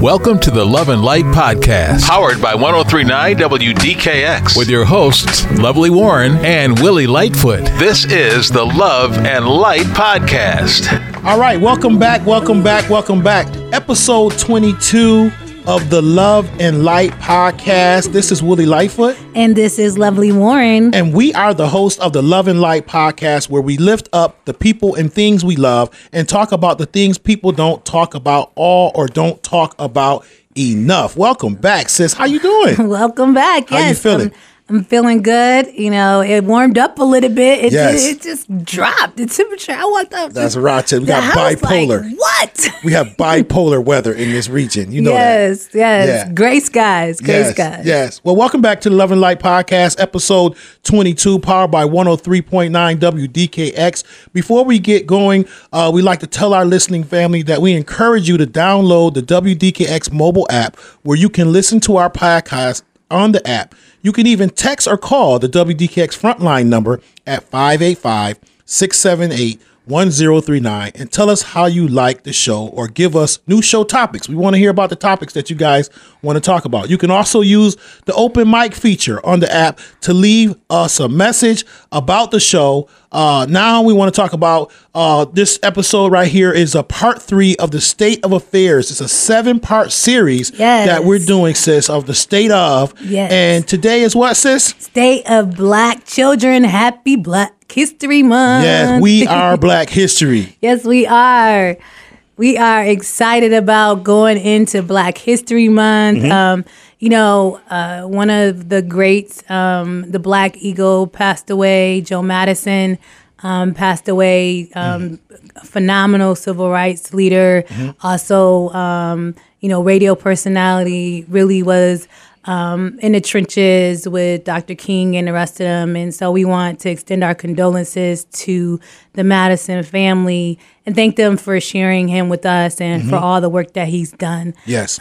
Welcome to the Love and Light Podcast, powered by 103.9 WDKX, with your hosts, Lovely Warren and Willie Lightfoot. This is the Love and Light Podcast. All right, welcome back. Episode 22 of the Love and Light Podcast. This is Willie Lightfoot. And this is Lovely Warren. And we are the host of the Love and Light Podcast, where we lift up the people and things we love and talk about the things people don't talk about all or don't talk about enough. Welcome back, sis. How you doing? Welcome back. How you feeling? I'm feeling good. You know, it warmed up a little bit. It just dropped. The temperature, I walked up. That's right. We got bipolar. Like, what? We have bipolar weather in this region. You know that. Yes. Yeah. Gray skies. Yes. Well, welcome back to the Love and Light Podcast, episode 22, powered by 103.9 WDKX. Before we get going, we like to tell our listening family that we encourage you to download the WDKX mobile app, where you can listen to our podcast on the app. You can even text or call the WDKX frontline number at 585-678-1039 and tell us how you like the show or give us new show topics. We want to hear about the topics that you guys want to talk about. You can also use the open mic feature on the app to leave us a message about the show. Now we want to talk about this episode right here is a part 3 of the State of Affairs. It's a 7-part series that we're doing, sis, of the State of. Yes. And today is what, sis? State of Black Children. Happy Black History Month. Yes, we are Black History. Yes, we are. We are excited about going into Black History Month. Mm-hmm. One of the greats, the Black Eagle passed away. Joe Madison passed away. Phenomenal civil rights leader. Mm-hmm. Also, radio personality, really was in the trenches with Dr. King and the rest of them. And so we want to extend our condolences to the Madison family and thank them for sharing him with us and for all the work that he's done. Yes.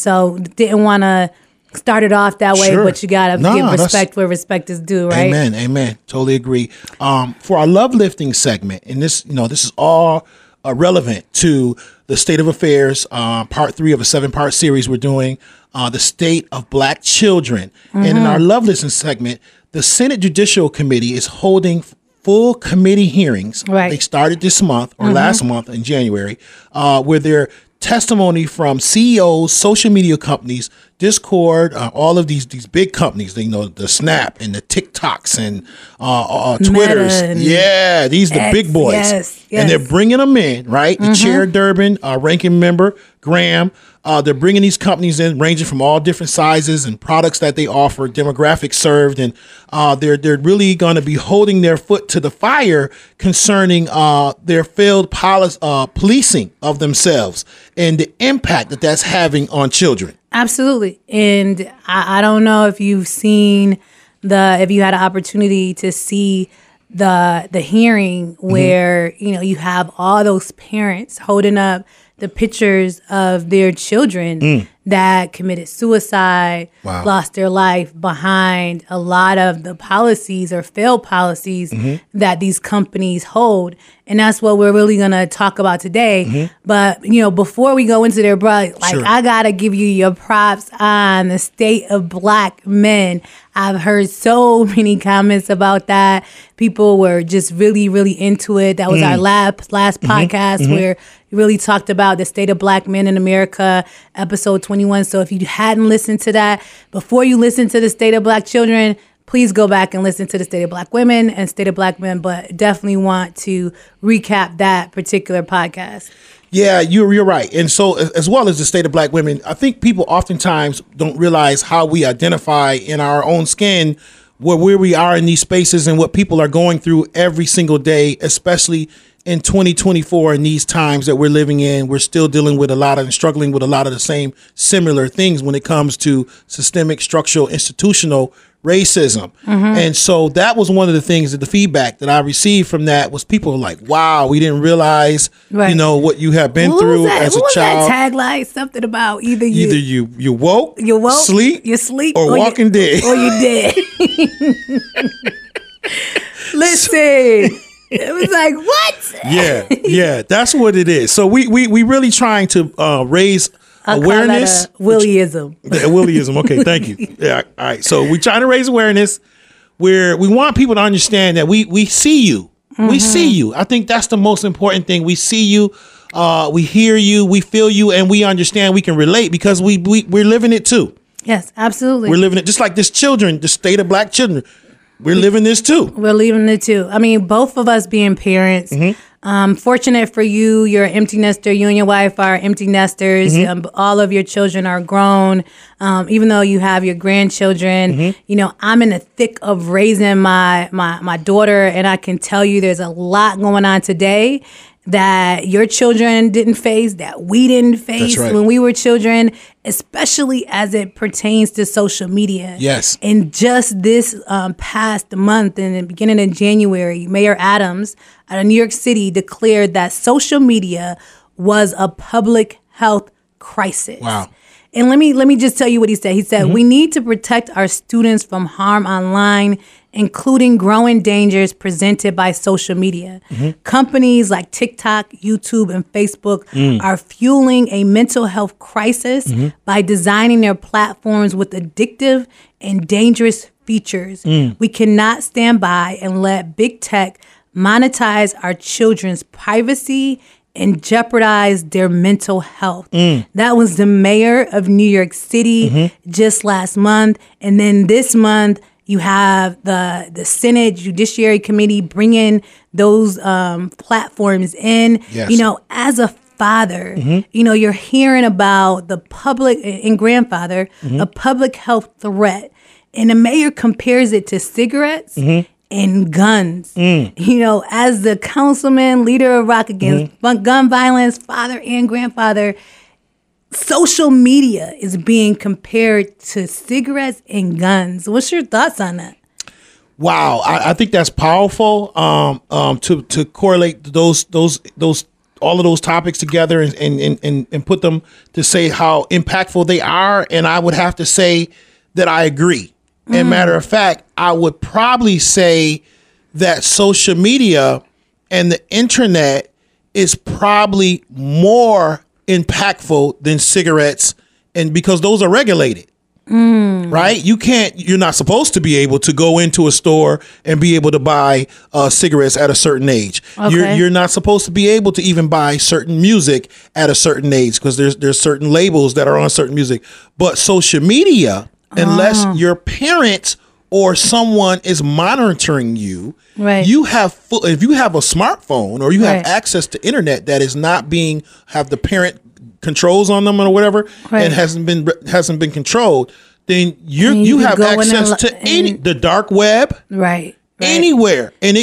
So didn't want to started off that way, but you got to give respect where respect is due, right? Amen. Totally agree. For our love lifting segment, and this, this is all relevant to the State of Affairs, part 3 of a 7-part series we're doing, the State of Black Children. Mm-hmm. And in our love lifting segment, the Senate Judiciary Committee is holding full committee hearings. Right. They started this month or last month in January, where they're testimony from CEOs, social media companies, Discord, all of these big companies, the Snap and the TikToks and Twitters. And these are the big boys. Yes. And they're bringing them in, right? The Chair Durbin, ranking member, Graham, they're bringing these companies in, ranging from all different sizes and products that they offer, demographics served, and they're really going to be holding their foot to the fire concerning their failed policing of themselves and the impact that that's having on children. Absolutely. And I don't know if you've seen if you had an opportunity to see the hearing where, you have all those parents holding up the pictures of their children that committed suicide, lost their life behind a lot of the policies or failed policies that these companies hold. And that's what we're really going to talk about today. Mm-hmm. But, before we go into their I got to give you your props on the State of Black Men. I've heard so many comments about that. People were just really, really into it. That was our last podcast where we really talked about the State of Black Men in America, episode 21. So if you hadn't listened to that, before you listen to the State of Black Children, please go back and listen to the State of Black Women and State of Black Men, but definitely want to recap that particular podcast. Yeah, you're right. And so as well as the State of Black Women, I think people oftentimes don't realize how we identify in our own skin where we are in these spaces and what people are going through every single day, especially in 2024, in these times that we're living in. We're still dealing with struggling with a lot of the same similar things when it comes to systemic, structural, institutional racism. And so that was one of the things that the feedback that I received from that was people were like, wow, we didn't realize, what you have been through as a child. That tagline, something about either you woke, sleep, or walking dead. Or you dead. Listen. It was like, what? Yeah, that's what it is. So we really trying to raise awareness. Willieism. Willieism. Okay, thank you. Yeah, all right. So we're trying to raise awareness. Where we want people to understand that we see you. Mm-hmm. We see you. I think that's the most important thing. We see you. We hear you. We feel you. And we understand. We can relate because we're living it too. Yes, absolutely. We're living it just like this children, the State of Black Children. We're living this too. We're living it too. I mean, both of us being parents. Mm-hmm. Fortunate for you, you're an empty nester. You and your wife are empty nesters. Mm-hmm. All of your children are grown. Even though you have your grandchildren, mm-hmm. you know, I'm in the thick of raising my daughter, and I can tell you there's a lot going on today that your children didn't face, that we didn't face when we were children, especially as it pertains to social media. Yes. And just this past month, in the beginning of January, Mayor Adams out of New York City declared that social media was a public health crisis. Wow. And let me just tell you what he said. He said, mm-hmm. we need to protect our students from harm online, including growing dangers presented by social media. Mm-hmm. Companies like TikTok, YouTube, and Facebook are fueling a mental health crisis mm-hmm. by designing their platforms with addictive and dangerous features. We cannot stand by and let big tech monetize our children's privacy and jeopardize their mental health. That was the mayor of New York City mm-hmm. just last month. And then this month, you have the Senate Judiciary Committee bringing those platforms in. Yes. You know, as a father, mm-hmm. you know, you're hearing about the public and grandfather, mm-hmm. a public health threat. And the mayor compares it to cigarettes mm-hmm. and guns. You know, as the councilman, leader of Rock Against mm-hmm. Gun Violence, father and grandfather, social media is being compared to cigarettes and guns. What's your thoughts on that? Wow, I think that's powerful. To correlate those all of those topics together and put them to say how impactful they are. And I would have to say that I agree. Mm. And matter of fact, I would probably say that social media and the internet is probably more impactful than cigarettes, and because those are regulated, right? You're not supposed to be able to go into a store and be able to buy cigarettes at a certain age. Okay. You're not supposed to be able to even buy certain music at a certain age because there's certain labels that are on certain music. But social media, unless your parents or someone is monitoring you, right. If you have a smartphone or you have access to internet that is not have the parent controls on them or whatever, and hasn't been controlled, then you have access to the dark web, right? Anywhere. And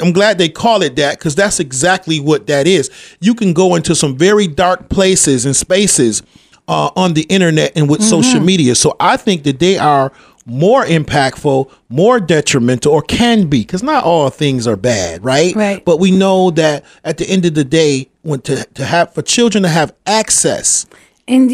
I'm glad they call it that, because that's exactly what that is. You can go into some very dark places and spaces on the internet and with mm-hmm. social media. So I think that they are more impactful, more detrimental, or can be, because not all things are bad, right? But we know that at the end of the day, when for children to have access. And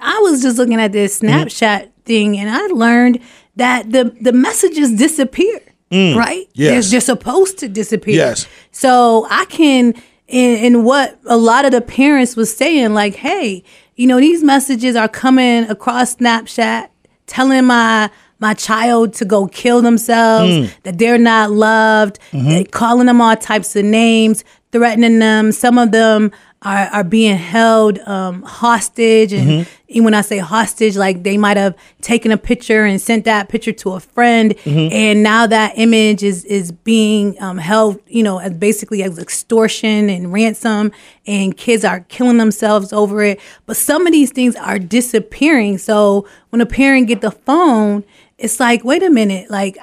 I was just looking at this Snapchat thing, and I learned that the messages disappear, right? Yes. They're supposed to disappear. Yes. So I can, and what a lot of the parents was saying, like, hey, you know, these messages are coming across Snapchat, telling my child to go kill themselves, that they're not loved, mm-hmm. calling them all types of names, threatening them. Some of them are being held hostage. And mm-hmm. when I say hostage, like they might have taken a picture and sent that picture to a friend. Mm-hmm. And now that image is being held, you know, as basically as extortion and ransom. And kids are killing themselves over it. But some of these things are disappearing. So when a parent get the phone, it's like, wait a minute, like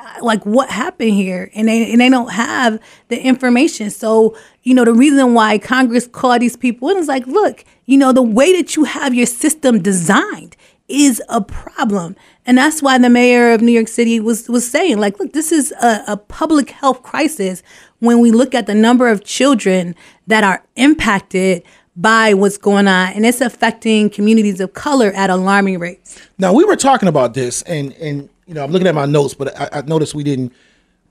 what happened here? And they don't have the information. So, you know, the reason why Congress called these people in is like, look, you know, the way that you have your system designed is a problem. And that's why the mayor of New York City was saying, like, look, this is a public health crisis when we look at the number of children that are impacted by what's going on, and it's affecting communities of color at alarming rates. Now, we were talking about this, and you know, I'm looking at my notes, but I noticed we didn't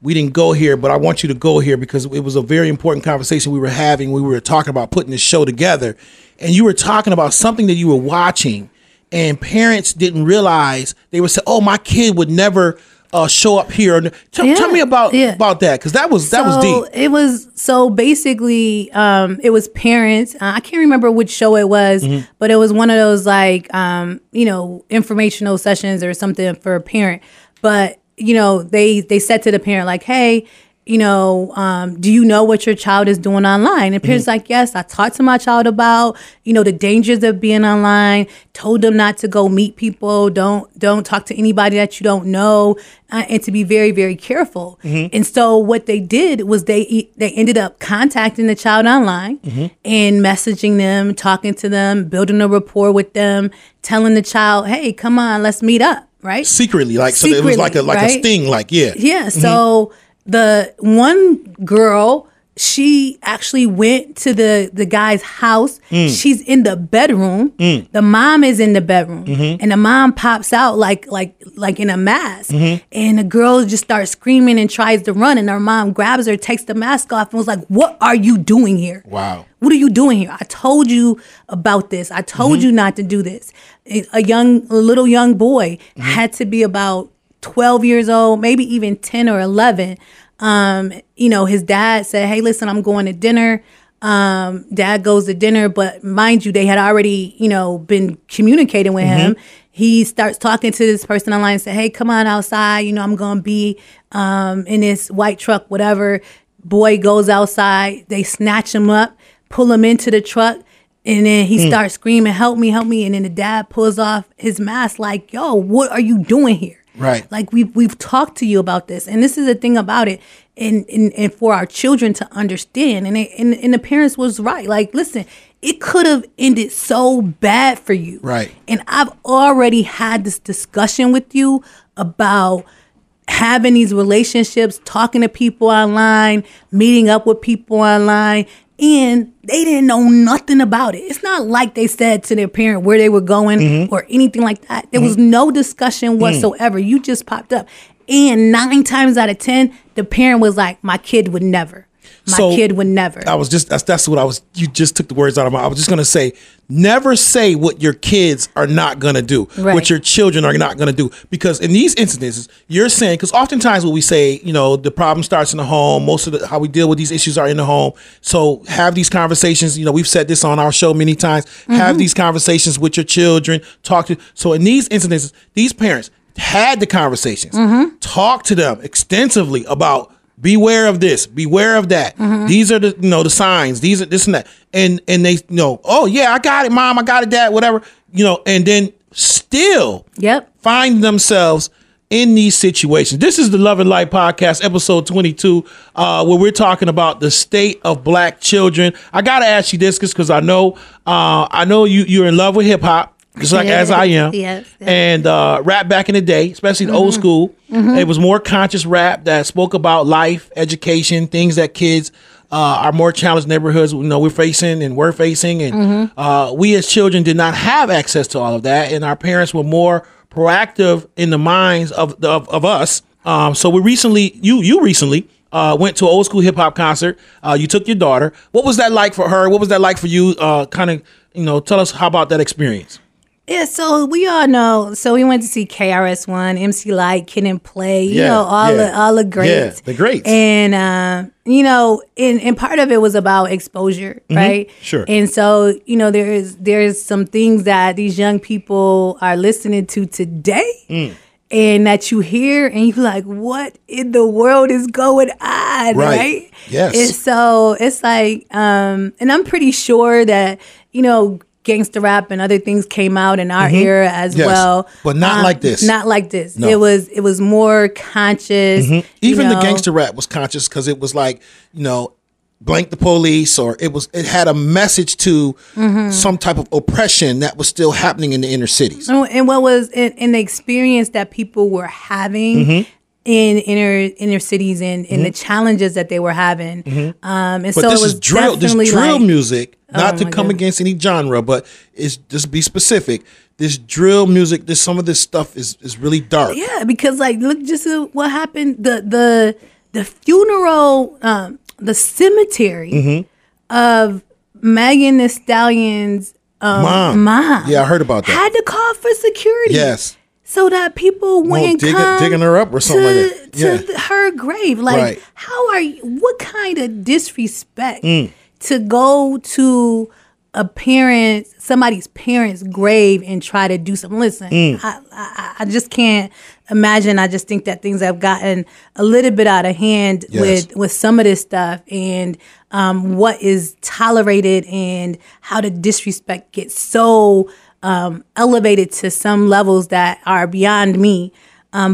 we didn't go here, but I want you to go here because it was a very important conversation we were having. We were talking about putting this show together, and you were talking about something that you were watching, and parents didn't realize. They would say, "Oh, my kid would never show up here." Tell me about that, because that was deep. It was so basically, it was parents. I can't remember which show it was, mm-hmm. but it was one of those like informational sessions or something for a parent, but. You know, they said to the parent like, hey, do you know what your child is doing online? And parents mm-hmm. like, yes, I talked to my child about, the dangers of being online, told them not to go meet people. Don't talk to anybody that you don't know and to be very, very careful. Mm-hmm. And so what they did was they ended up contacting the child online mm-hmm. and messaging them, talking to them, building a rapport with them, telling the child, hey, come on, let's meet up. Right. Secretly, so it was like right? a sting. Yeah. So mm-hmm. the one girl, she actually went to the guy's house. Mm. She's in the bedroom. Mm. The mom is in the bedroom, mm-hmm. and the mom pops out like in a mask, mm-hmm. and the girl just starts screaming and tries to run, and her mom grabs her, takes the mask off, and was like, "What are you doing here? Wow, what are you doing here? I told you about this. I told mm-hmm. you not to do this." A little young boy mm-hmm. had to be about 12 years old, maybe even 10 or 11. His dad said, hey, listen, I'm going to dinner. Dad goes to dinner, but mind you, they had already, been communicating with mm-hmm. him. He starts talking to this person online and said, hey, come on outside. I'm going to be in this white truck, whatever. Boy goes outside. They snatch him up, pull him into the truck. And then he starts screaming, help me, help me. And then the dad pulls off his mask like, yo, what are you doing here? Right. Like we've talked to you about this. And this is the thing about it. And for our children to understand. And the parents was right. Like, listen, it could have ended so bad for you. Right. And I've already had this discussion with you about having these relationships, talking to people online, meeting up with people online. And they didn't know nothing about it. It's not like they said to their parent where they were going mm-hmm. or anything like that. There mm-hmm. was no discussion whatsoever. Mm-hmm. You just popped up. And 9 times out of 10, the parent was like, my kid would never. My kid would never. You just took the words out of my mouth. I was just going to say, never say what your kids are not going to do, right. what your children are not going to do. Because in these instances, you're saying, because oftentimes what we say, the problem starts in the home. Most of how we deal with these issues are in the home. So have these conversations. We've said this on our show many times. Mm-hmm. Have these conversations with your children. So in these instances, these parents had the conversations, mm-hmm. talked to them extensively about beware of this, beware of that. Mm-hmm. These are the the signs. These are this and that. And they oh yeah, I got it, mom, I got it, dad, whatever. And then still find themselves in these situations. This is the Love and Light Podcast, episode 22, where we're talking about the state of black children. I gotta ask you this because I know you're in love with hip hop. Just like as I am. Yes. And rap back in the day, especially the mm-hmm. old school, mm-hmm. it was more conscious rap that spoke about life, education, things that kids are more challenged neighborhoods we're facing. And mm-hmm. We as children did not have access to all of that. And our parents were more proactive in the minds of us. So we recently, you recently went to an old school hip hop concert. You took your daughter. What was that like for her? What was that like for you? Tell us how about that experience. Yeah, so we all know. So we went to see KRS-One, MC Lyte, Kid and Play. All the greats. Yeah, the greats. And and part of it was about exposure, mm-hmm. right? Sure. And so there is some things that these young people are listening to today, and that you hear, and you're like, "What in the world is going on?" Right? Yes. And so it's like, and I'm pretty sure that gangster rap and other things came out in our mm-hmm. era as well, but not like this. Not like this. No. It was more conscious. Mm-hmm. Even the gangster rap was conscious because it was like blank the police, or it had a message to mm-hmm. some type of oppression that was still happening in the inner cities. And what was in the experience that people were having. Mm-hmm. In inner cities and in mm-hmm. the challenges that they were having, mm-hmm. This drill music. Not to come against any genre, but it's just be specific. This drill music, some of this stuff is really dark. Yeah, because look, just what happened. The the cemetery of Megan Thee Stallion's mom. Yeah, I heard about that. Had to call for security. Yes. So that people wouldn't come digging her up or something like that. To her grave. Like, how are you? What kind of disrespect to go to a parent's, somebody's parent's grave and try to do something? Listen, I just can't imagine. I just think that things have gotten a little bit out of hand with some of this stuff and what is tolerated and how the disrespect gets so elevated to some levels that are beyond me.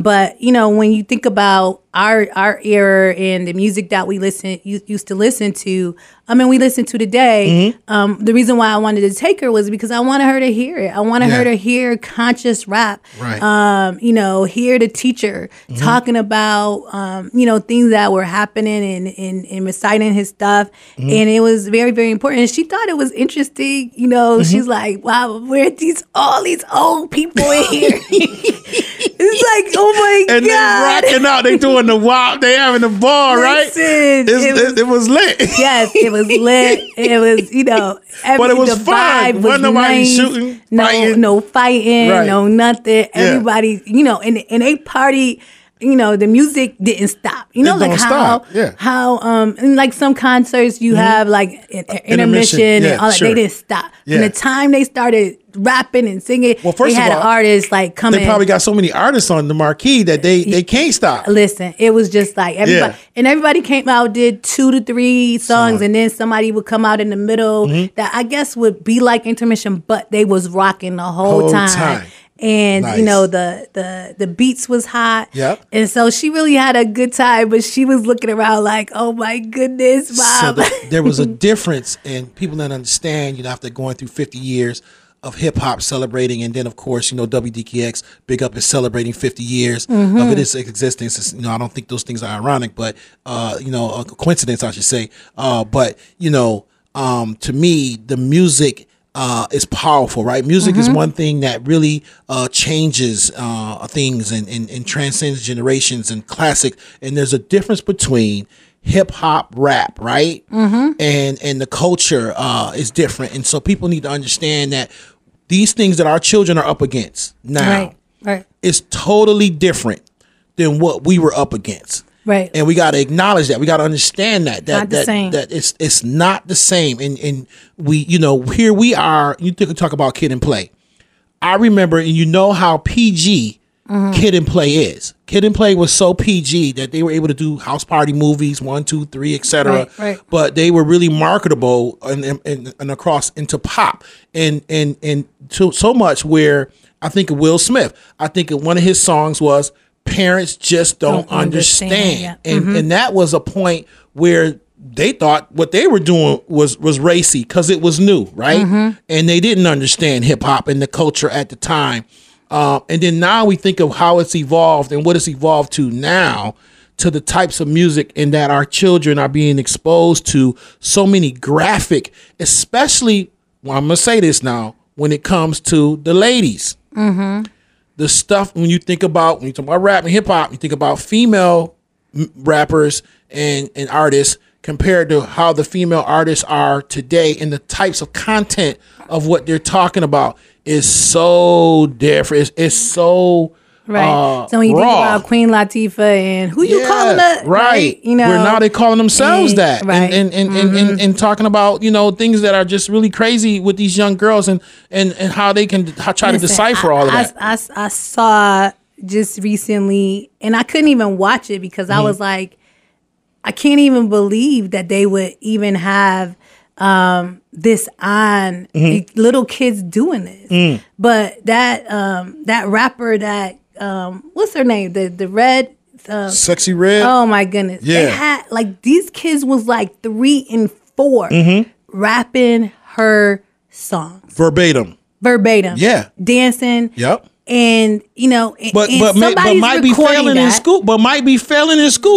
But you know, when you think about our era and the music that we used to listen to, I mean, we listen to today. The reason why I wanted to take her was because I wanted her to hear it. I wanted her to hear conscious rap. Right. You know, hear the teacher talking about you know, things that were happening and reciting his stuff. And it was very, very important. And she thought it was interesting. You know, she's like, wow, where are all these old people in here? It's like, oh my God. And they're rocking out. They're doing the wop. They're having the bar, right? It was lit. Yes, it was lit. It was, you know, but it was fun. Wasn't nobody shooting. No fighting. Right. No nothing. Everybody, you know, and they party. You know, the music didn't stop. You know, like how and like some concerts you have like intermission and all that. They didn't stop. From the time they started rapping and singing, they had artists like coming. They probably got so many artists on the marquee that they can't stop. Listen, it was just like everybody and everybody came out, did 2 to 3 songs, and then somebody would come out in the middle that I guess would be like intermission, but they was rocking the whole time. And you know, the beats was hot, and so she really had a good time. But she was looking around like, "Oh my goodness, Bob!" So there was a difference, and people didn't understand. You know, after going through 50 years of hip hop celebrating, and then of course, you know, WDKX Big Up is celebrating 50 years of its existence. It's, you know, I don't think those things are ironic, but you know, a coincidence, I should say. But you know, to me, the music. It's powerful, right? Music is one thing that really changes things and transcends generations and classic. And there's a difference between hip hop, rap, right? And the culture is different. And so people need to understand that these things that our children are up against now is totally different than what we were up against. Right. And we got to acknowledge that. We got to understand that it's not the same. And we, you know, here we are, you talk about Kid and Play. I remember, and you know how PG Kid and Play is. Kid and Play was so PG that they were able to do house party movies, 1, 2, 3, et cetera. Right. But they were really marketable and across into pop. And so much where I think of Will Smith. I think one of his songs was, "Parents just don't understand. And that was a point where they thought what they were doing was racy because it was new, right? And they didn't understand hip hop and the culture at the time. And then now we think of how it's evolved and what it's evolved to now, to the types of music and that our children are being exposed to. So many graphic, especially, well, I'm going to say this now, when it comes to the ladies. The stuff, when you talk about rap and hip hop, you think about female rappers and artists compared to how the female artists are today, and the types of content of what they're talking about is so different. It's so so when you think about Queen Latifah and who you calling that, right? You know, where now they're calling themselves that, and talking about, you know, things that are just really crazy with these young girls, and how they can try to decipher all of that. I saw just recently, and I couldn't even watch it because I was like, I can't even believe that they would even have this on little kids doing this. But that rapper that. What's her name? The red, Sexy Red. Oh my goodness! Yeah, they had like these kids was like 3 and 4 rapping her songs verbatim. Yeah, dancing. Yep. And you know, but might be failing in school.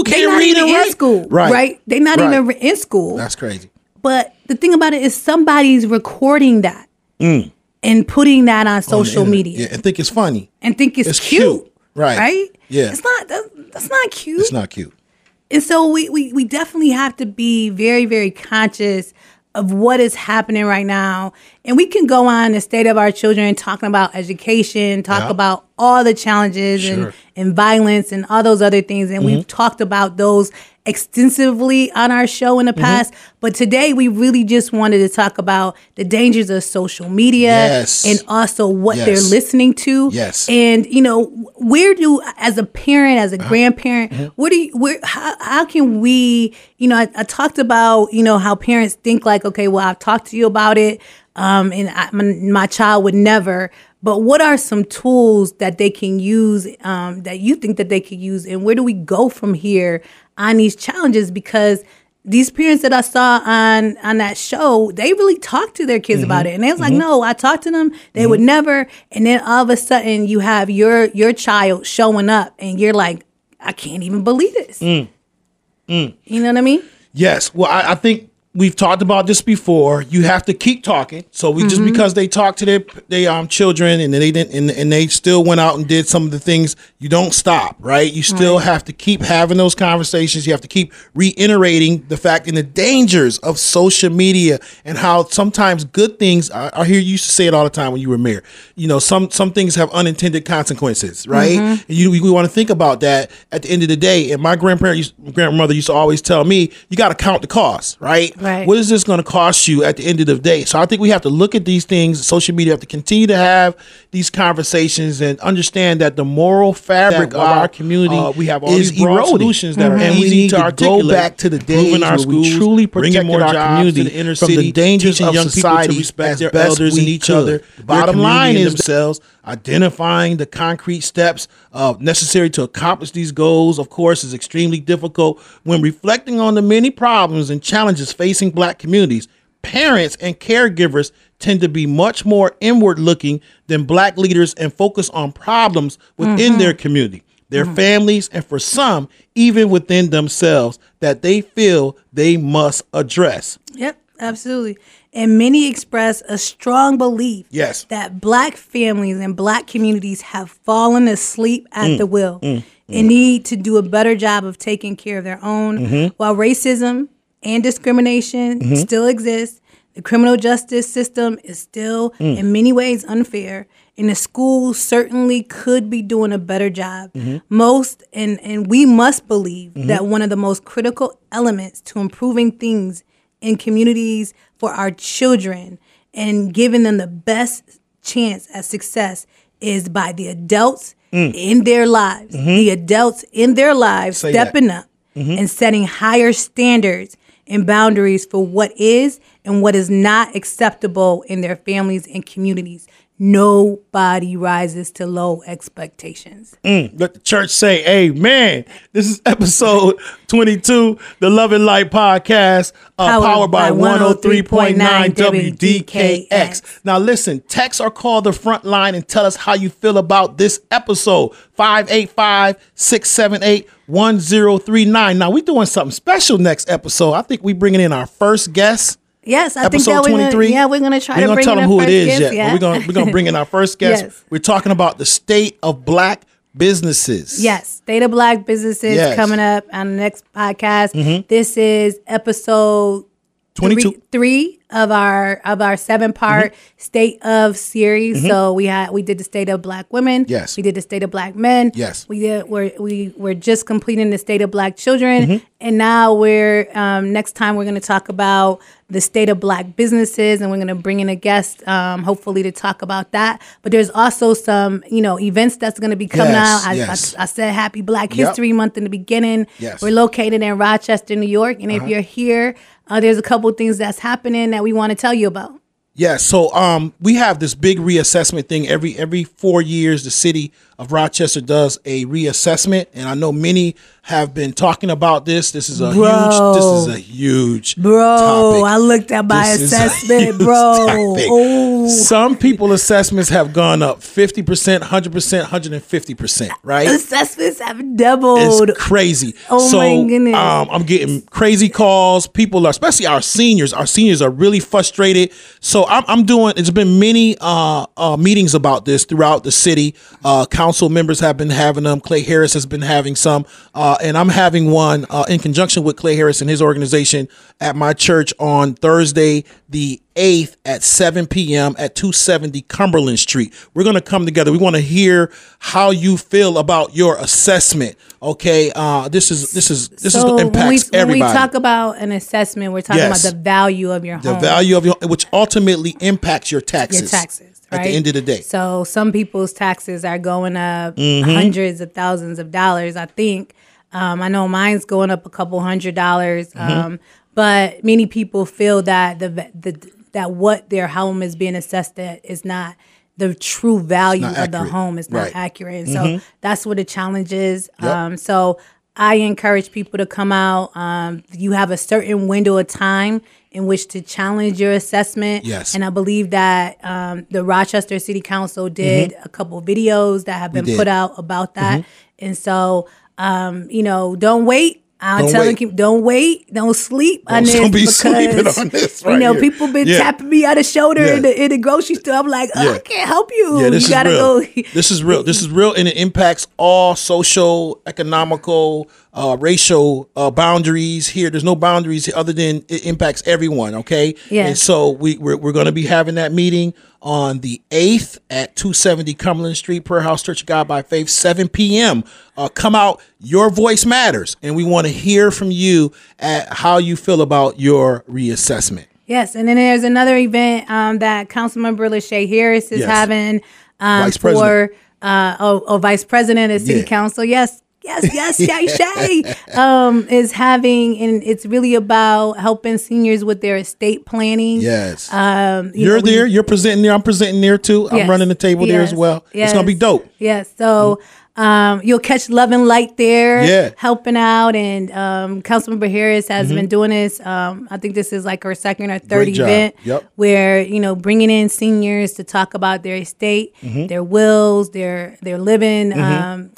Can't read and write. Right? They're not even in school. That's crazy. But the thing about it is, somebody's recording that. And putting that on social media. Yeah, and think it's funny. And think it's cute. Right. Yeah. That's not cute. It's not cute. And so we definitely have to be very, very conscious of what is happening right now. And we can go on the state of our children, talking about education, talk yeah. about all the challenges sure. and violence and all those other things. And mm-hmm. we've talked about those extensively on our show in the mm-hmm. past. But today we really just wanted to talk about the dangers of social media yes. and also what yes. they're listening to. Yes. And, you know, where do, as a parent, as a uh-huh. grandparent, mm-hmm. how can we, you know, I talked about, you know, how parents think like, okay, well, I've talked to you about it. And my child would never, but what are some tools that they can use that you think that they could use? And where do we go from here on these challenges? Because these parents that I saw on that show, they really talked to their kids mm-hmm. about it. And they was mm-hmm. like, no, I talked to them. They mm-hmm. would never. And then all of a sudden you have your child showing up and you're like, I can't even believe this. Mm. Mm. You know what I mean? Yes. Well, I think we've talked about this before. You have to keep talking. So we mm-hmm. just because they talked to their children and they didn't and they still went out and did some of the things, you don't stop, right? You still right. have to keep having those conversations. You have to keep reiterating the fact and the dangers of social media and how sometimes good things. I hear you used to say it all the time when you were mayor. You know, some things have unintended consequences, right? Mm-hmm. And you want to think about that at the end of the day. And my grandmother used to always tell me, you got to count the cost, right? Right. What is this going to cost you at the end of the day? So I think we have to look at these things. Social media have to continue to have these conversations and understand that the moral fabric of our community we have all is these broad solutions that mm-hmm. are and easy we need to articulate. Go back to the days our schools, we truly protected more our community the inner city, from the dangers of young society people to respect their elders and each other. The bottom line is themselves. Identifying the concrete steps necessary to accomplish these goals, of course, is extremely difficult. When reflecting on the many problems and challenges facing Black communities, parents and caregivers tend to be much more inward-looking than Black leaders and focus on problems within mm-hmm. their community, their mm-hmm. families, and for some, even within themselves, that they feel they must address. Yep, absolutely. And many express a strong belief yes. that Black families and Black communities have fallen asleep at the wheel and need to do a better job of taking care of their own. Mm-hmm. While racism and discrimination mm-hmm. still exist, the criminal justice system is still in many ways unfair, and the schools certainly could be doing a better job. Mm-hmm. Most, and we must believe mm-hmm. that one of the most critical elements to improving things in communities for our children and giving them the best chance at success is by the adults in their lives, mm-hmm. the adults in their lives say stepping that. Up mm-hmm. and setting higher standards and boundaries for what is and what is not acceptable in their families and communities. Nobody rises to low expectations. Let the church say amen. This is episode 22, the Love and Light Podcast, powered by 103.9 WDKX. Now listen, text or call the front line and tell us how you feel about this episode. 585-678-1039. Now we're doing something special next episode. I think we're bringing in our first guest. Yes, I episode think that we're going to try to bring in our first guest. We're going to tell them who it is yet. Yeah. We're going to bring in our first guest. Yes. We're talking about the state of Black businesses. Yes, state of Black businesses coming up on the next podcast. Mm-hmm. This is episode 22. Three of our 7-part mm-hmm. state of series. Mm-hmm. So we did the state of Black women. Yes, we did the state of Black men. Yes, we're just completing the state of Black children, mm-hmm. and now we're next time we're going to talk about the state of Black businesses, and we're going to bring in a guest hopefully to talk about that. But there's also some events that's going to be coming out. I said Happy Black History Month in the beginning. Yes, we're located in Rochester, New York, and if you're here. There's a couple things that's happening that we want to tell you about. Yeah, so we have this big reassessment thing. Every 4 years, the city of Rochester does a reassessment, and I know many have been talking about this. This is a huge topic. I looked at my assessment, bro. Oh. Some people's assessments have gone up 50%, 100%, 150%, right? Assessments have doubled. It's crazy. Oh, so, my goodness. I'm getting crazy calls. People are, especially our seniors are really frustrated. So it's been many meetings about this throughout the city. Council members have been having them. Clay Harris has been having some. and I'm having one in conjunction with Clay Harris and his organization at my church on Thursday, the 8th at 7 p.m. at 270 Cumberland Street. We're going to come together. We want to hear how you feel about your assessment. Okay, this impacts everybody. When we talk about an assessment, we're talking about the value of your home. The value of your, which ultimately impacts your taxes. Your taxes. Right? At the end of the day. So some people's taxes are going up hundreds of thousands of dollars, I think. I know mine's going up a couple $100s, but many people feel that that what their home is being assessed at is not the true value of accurate. The home. It's not accurate. And so that's what the challenge is. Yep. So I encourage people to come out. You have a certain window of time in which to challenge your assessment. Yes. And I believe that the Rochester City Council did a couple videos that have been put out about that. And so, you know, don't wait. I'm telling you, don't wait. Don't sleep on this. Don't be sleeping on this right here. You know, people been tapping me on the shoulder in the grocery store. I'm like, oh, I can't help you. Yeah, this you gotta go. This is real. This is real, and it impacts all social, economical, racial boundaries here. There's no boundaries other than it impacts everyone, okay? Yeah. And so we're going to be having that meeting on the 8th at 270 Cumberland Street, Prayer House Church of God by Faith, 7 p.m. Come out. Your voice matters. And we want to hear from you at how you feel about your reassessment. Yes. And then there's another event that Councilmember Lachey Harris is having Vice President of City Council. Yes, Shay is having, and it's really about helping seniors with their estate planning. Yes. You're presenting there. I'm presenting there too. I'm running the table there as well. Yes. It's going to be dope. Yes. So you'll catch Love and Light there helping out. And Councilmember Harris has been doing this. I think this is like her second or third event where, you know, bringing in seniors to talk about their estate, their wills, their living, their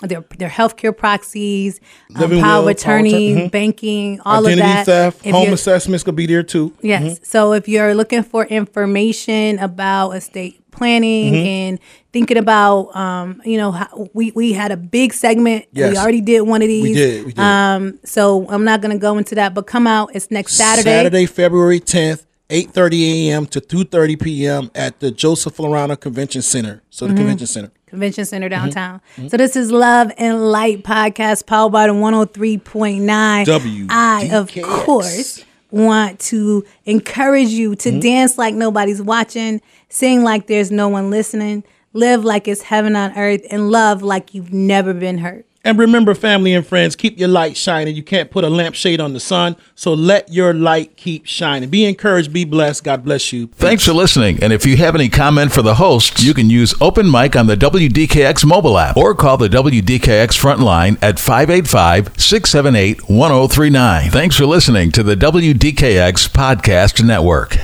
healthcare proxies, power of attorney, banking, all identity of that. Identity theft, home assessments could be there too. Yes. So if you're looking for information about estate planning and thinking about, you know, how we had a big segment. Yes. We already did one of these. We did. So I'm not going to go into that, but come out. It's next Saturday. Saturday, February 10th, 8:30 a.m. to 2:30 p.m. at the Joseph Florano convention center. So the Convention Center downtown. So this is Love and Light Podcast, powered by the 103.9. WDKX. I, of course, want to encourage you to dance like nobody's watching, sing like there's no one listening, live like it's heaven on earth, and love like you've never been hurt. And remember, family and friends, keep your light shining. You can't put a lampshade on the sun, so let your light keep shining. Be encouraged. Be blessed. God bless you. Thanks for listening. And if you have any comment for the hosts, you can use Open Mic on the WDKX mobile app or call the WDKX frontline at 585-678-1039. Thanks for listening to the WDKX Podcast Network.